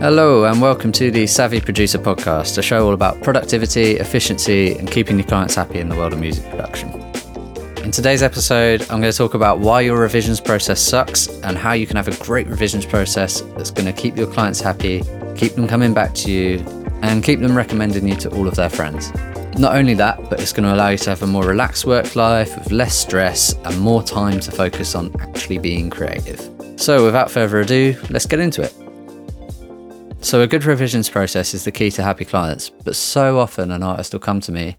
Hello and welcome to the Savvy Producer Podcast, a show all about productivity, efficiency and keeping your clients happy in the world of music production. In today's episode, I'm going to talk about why your revisions process sucks and how you can have a great revisions process that's going to keep your clients happy, keep them coming back to you and keep them recommending you to all of their friends. Not only that, but it's going to allow you to have a more relaxed work life with less stress and more time to focus on actually being creative. So without further ado, let's get into it. So a good revisions process is the key to happy clients, but so often an artist will come to me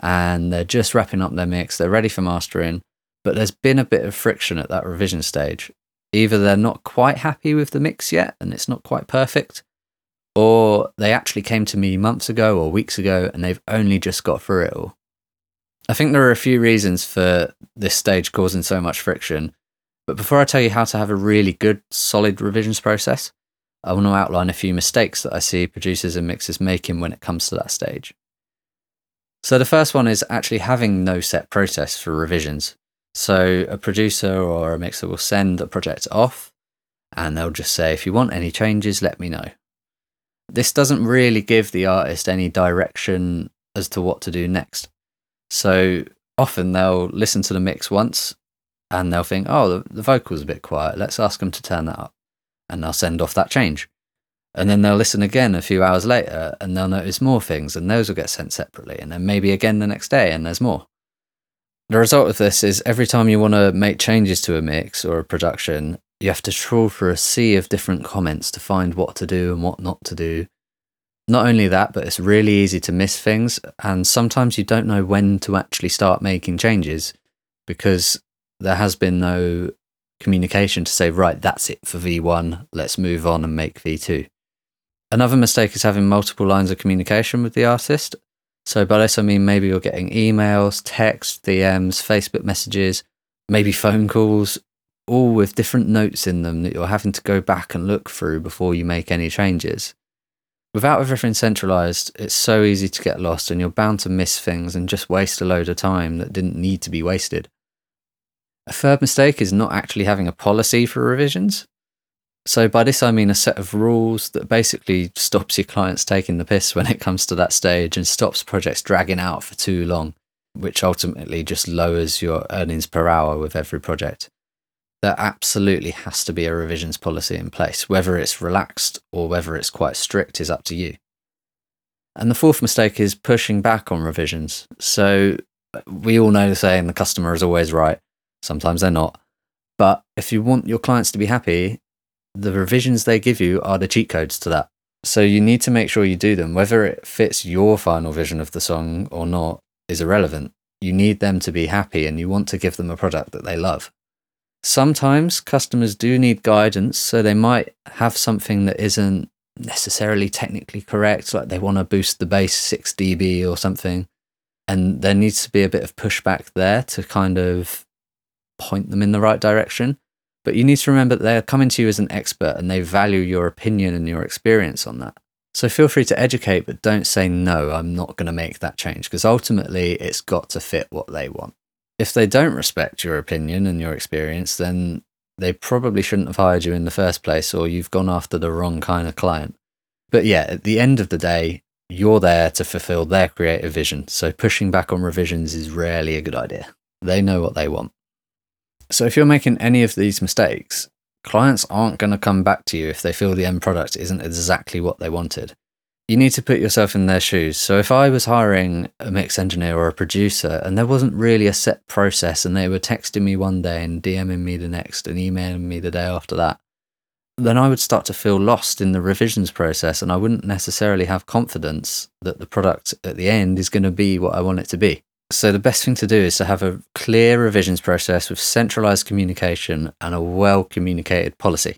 and they're just wrapping up their mix, they're ready for mastering, but there's been a bit of friction at that revision stage. Either they're not quite happy with the mix yet and it's not quite perfect, or they actually came to me months ago or weeks ago and they've only just got through it all. I think there are a few reasons for this stage causing so much friction, but before I tell you how to have a really good, solid revisions process, I want to outline a few mistakes that I see producers and mixers making when it comes to that stage. So the first one is actually having no set process for revisions. So a producer or a mixer will send a project off and they'll just say, if you want any changes, let me know. This doesn't really give the artist any direction as to what to do next. So often they'll listen to the mix once and they'll think, oh, the vocal's a bit quiet. Let's ask them to turn that up. And they'll send off that change. And then they'll listen again a few hours later and they'll notice more things and those will get sent separately and then maybe again the next day and there's more. The result of this is every time you want to make changes to a mix or a production, you have to trawl through a sea of different comments to find what to do and what not to do. Not only that, but it's really easy to miss things and sometimes you don't know when to actually start making changes because there has been no communication to say, right, that's it for V1, let's move on and make V2. Another mistake is having multiple lines of communication with the artist. So by this I mean maybe you're getting emails, texts, DMs, Facebook messages, maybe phone calls, all with different notes in them that you're having to go back and look through before you make any changes. Without everything centralized, it's so easy to get lost and you're bound to miss things and just waste a load of time that didn't need to be wasted. A third mistake is not actually having a policy for revisions. So by this I mean a set of rules that basically stops your clients taking the piss when it comes to that stage and stops projects dragging out for too long, which ultimately just lowers your earnings per hour with every project. There absolutely has to be a revisions policy in place. Whether it's relaxed or whether it's quite strict is up to you. And the fourth mistake is pushing back on revisions. So we all know the saying, the customer is always right. Sometimes they're not. But if you want your clients to be happy, the revisions they give you are the cheat codes to that. So you need to make sure you do them. Whether it fits your final vision of the song or not is irrelevant. You need them to be happy and you want to give them a product that they love. Sometimes customers do need guidance, so they might have something that isn't necessarily technically correct, like they want to boost the bass 6 dB or something. And there needs to be a bit of pushback there to kind of point them in the right direction, but you need to remember that they're coming to you as an expert and they value your opinion and your experience on that. So feel free to educate, but don't say, no, I'm not going to make that change, because ultimately it's got to fit what they want. If they don't respect your opinion and your experience, then they probably shouldn't have hired you in the first place, or you've gone after the wrong kind of client. But yeah, at the end of the day, you're there to fulfill their creative vision. So pushing back on revisions is rarely a good idea. They know what they want. So if you're making any of these mistakes, clients aren't going to come back to you if they feel the end product isn't exactly what they wanted. You need to put yourself in their shoes. So if I was hiring a mix engineer or a producer and there wasn't really a set process and they were texting me one day and DMing me the next and emailing me the day after that, then I would start to feel lost in the revisions process and I wouldn't necessarily have confidence that the product at the end is going to be what I want it to be. So the best thing to do is to have a clear revisions process with centralized communication and a well-communicated policy.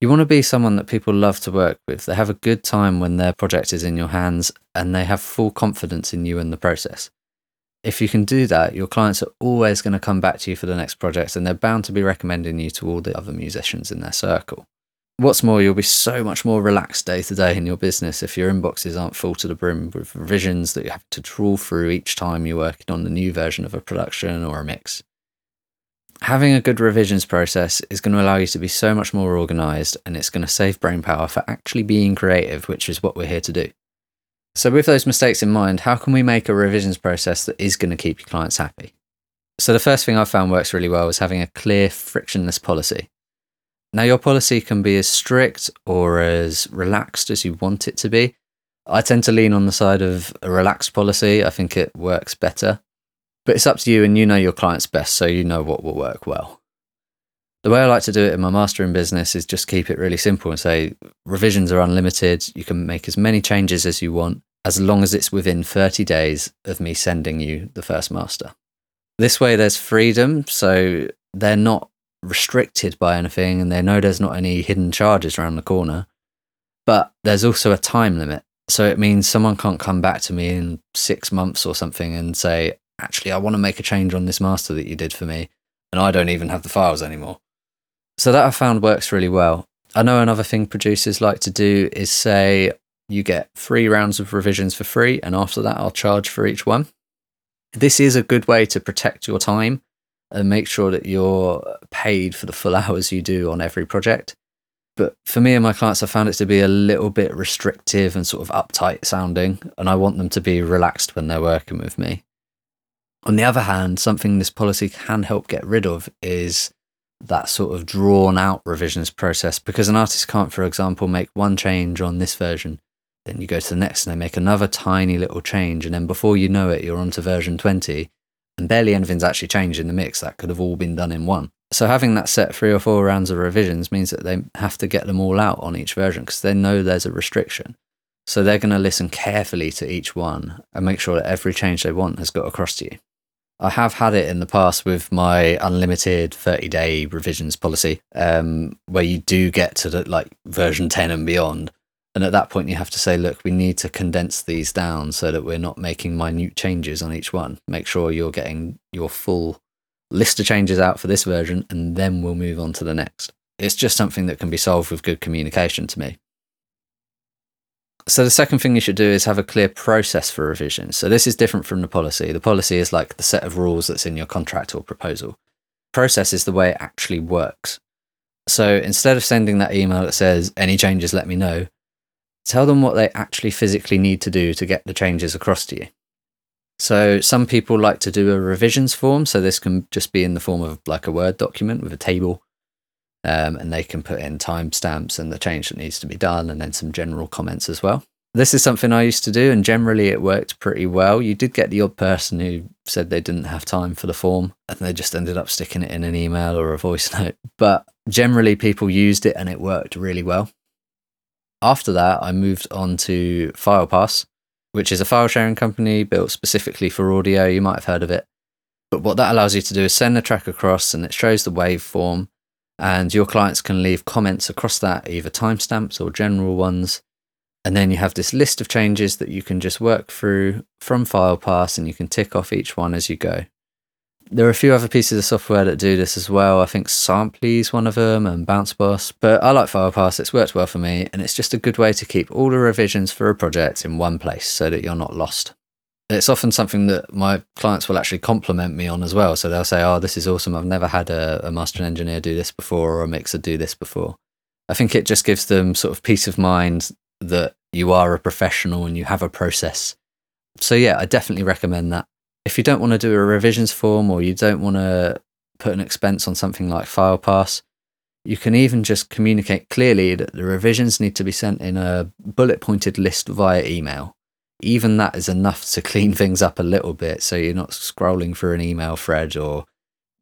You want to be someone that people love to work with. They have a good time when their project is in your hands and they have full confidence in you and the process. If you can do that, your clients are always going to come back to you for the next project and they're bound to be recommending you to all the other musicians in their circle. What's more, you'll be so much more relaxed day to day in your business if your inboxes aren't full to the brim with revisions that you have to trawl through each time you're working on the new version of a production or a mix. Having a good revisions process is going to allow you to be so much more organized, and it's going to save brain power for actually being creative, which is what we're here to do. So with those mistakes in mind, how can we make a revisions process that is going to keep your clients happy? So the first thing I've found works really well is having a clear, frictionless policy. Now your policy can be as strict or as relaxed as you want it to be. I tend to lean on the side of a relaxed policy. I think it works better. But it's up to you, and you know your clients best, so you know what will work well. The way I like to do it in my mastering business is just keep it really simple and say revisions are unlimited. You can make as many changes as you want, as long as it's within 30 days of me sending you the first master. This way there's freedom, so they're not restricted by anything, and they know there's not any hidden charges around the corner. But there's also a time limit, so it means someone can't come back to me in 6 months or something and say, actually, I want to make a change on this master that you did for me, and I don't even have the files anymore. So that I found works really well. I know another thing producers like to do is say, you get 3 rounds of revisions for free, and after that, I'll charge for each one. This is a good way to protect your time and make sure that you're paid for the full hours you do on every project. But for me and my clients, I found it to be a little bit restrictive and sort of uptight sounding, and I want them to be relaxed when they're working with me. On the other hand, something this policy can help get rid of is that sort of drawn out revisions process, because an artist can't, for example, make one change on this version. Then you go to the next and they make another tiny little change. And then before you know it, you're onto version 20 and barely anything's actually changed in the mix. That could have all been done in one. So having that set 3 or 4 rounds of revisions means that they have to get them all out on each version because they know there's a restriction. So they're going to listen carefully to each one and make sure that every change they want has got across to you. I have had it in the past with my unlimited 30-day revisions policy, where you do get to the, version 10 and beyond. And at that point, you have to say, look, we need to condense these down so that we're not making minute changes on each one. Make sure you're getting your full list of changes out for this version, and then we'll move on to the next. It's just something that can be solved with good communication to me. So the second thing you should do is have a clear process for revision. So this is different from the policy. The policy is like the set of rules that's in your contract or proposal. Process is the way it actually works. So instead of sending that email that says, any changes, let me know, tell them what they actually physically need to do to get the changes across to you. So some people like to do a revisions form. So this can just be in the form of like a Word document with a table. And they can put in timestamps and the change that needs to be done, and then some general comments as well. This is something I used to do, and generally it worked pretty well. You did get the odd person who said they didn't have time for the form, and they just ended up sticking it in an email or a voice note. But generally people used it and it worked really well. After that, I moved on to FilePass, which is a file sharing company built specifically for audio. You might have heard of it. But what that allows you to do is send the track across, and it shows the waveform. And your clients can leave comments across that, either timestamps or general ones. And then you have this list of changes that you can just work through from FilePass, and you can tick off each one as you go. There are a few other pieces of software that do this as well. I think Sampley is one of them, and BounceBoss. But I like FilePass. It's worked well for me. And it's just a good way to keep all the revisions for a project in one place so that you're not lost. It's often something that my clients will actually compliment me on as well. So they'll say, oh, this is awesome. I've never had a mastering engineer do this before, or a mixer do this before. I think it just gives them sort of peace of mind that you are a professional and you have a process. So yeah, I definitely recommend that. If you don't want to do a revisions form, or you don't want to put an expense on something like FilePass, you can even just communicate clearly that the revisions need to be sent in a bullet pointed list via email. Even that is enough to clean things up a little bit, so you're not scrolling through an email thread or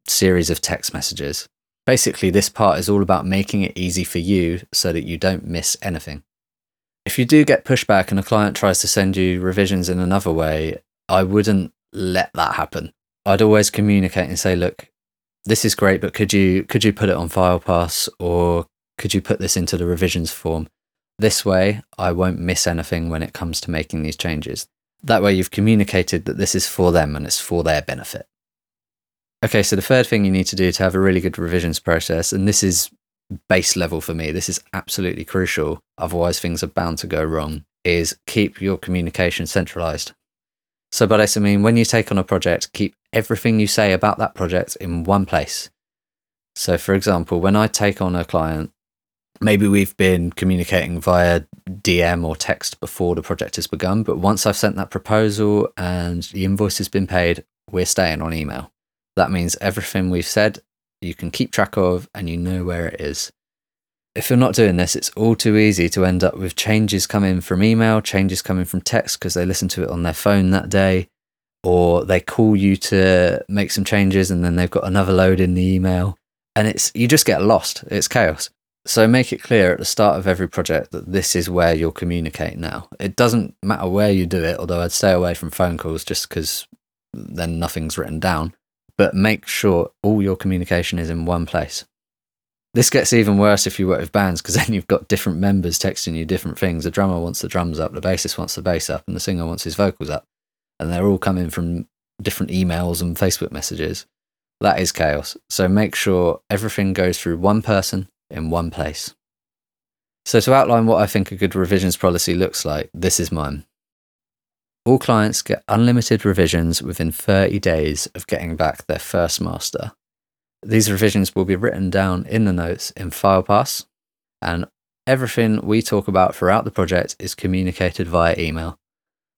series of text messages. Basically, this part is all about making it easy for you so that you don't miss anything. If you do get pushback and a client tries to send you revisions in another way, I wouldn't let that happen. I'd always communicate and say, look, this is great, but could you put it on FilePass, or could you put this into the revisions form? This way, I won't miss anything when it comes to making these changes. That way, you've communicated that this is for them and it's for their benefit. Okay, so the third thing you need to do to have a really good revisions process, and this is base level for me, this is absolutely crucial, otherwise things are bound to go wrong, is keep your communication centralized. So by this I mean, when you take on a project, keep everything you say about that project in one place. So for example, when I take on a client, maybe we've been communicating via DM or text before the project has begun, but once I've sent that proposal and the invoice has been paid, we're staying on email. That means everything we've said, you can keep track of and you know where it is. If you're not doing this, it's all too easy to end up with changes coming from email, changes coming from text because they listen to it on their phone that day, or they call you to make some changes and then they've got another load in the email. And you just get lost. It's chaos. So make it clear at the start of every project that this is where you'll communicate now. It doesn't matter where you do it, although I'd stay away from phone calls just because then nothing's written down. But make sure all your communication is in one place. This gets even worse if you work with bands, because then you've got different members texting you different things. The drummer wants the drums up, the bassist wants the bass up, and the singer wants his vocals up. And they're all coming from different emails and Facebook messages. That is chaos. So make sure everything goes through one person in one place. So to outline what I think a good revisions policy looks like, this is mine. All clients get unlimited revisions within 30 days of getting back their first master. These revisions will be written down in the notes in FilePass, and everything we talk about throughout the project is communicated via email.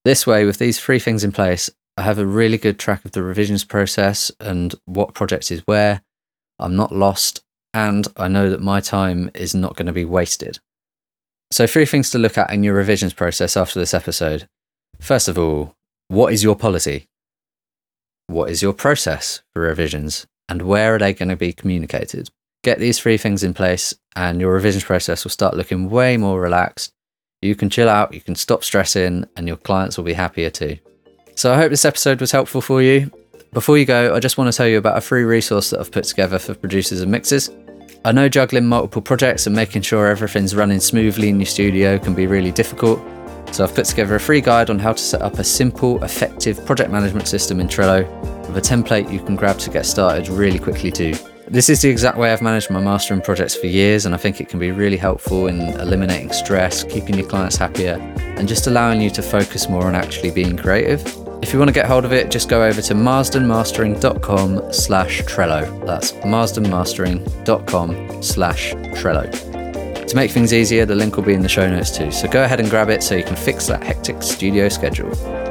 This way, with these three things in place, I have a really good track of the revisions process and what project is where. I'm not lost, and I know that my time is not going to be wasted. So, three things to look at in your revisions process after this episode. First of all, what is your policy? What is your process for revisions? And where are they going to be communicated? Get these three things in place and your revisions process will start looking way more relaxed. You can chill out, you can stop stressing, and your clients will be happier too. So I hope this episode was helpful for you. Before you go, I just want to tell you about a free resource that I've put together for producers and mixers. I know juggling multiple projects and making sure everything's running smoothly in your studio can be really difficult. So I've put together a free guide on how to set up a simple, effective project management system in Trello with a template you can grab to get started really quickly too. This is the exact way I've managed my mastering projects for years, and I think it can be really helpful in eliminating stress, keeping your clients happier, and just allowing you to focus more on actually being creative. If you want to get hold of it, just go over to marsdenmastering.com/Trello. That's marsdenmastering.com/Trello. To make things easier, the link will be in the show notes too, so go ahead and grab it so you can fix that hectic studio schedule.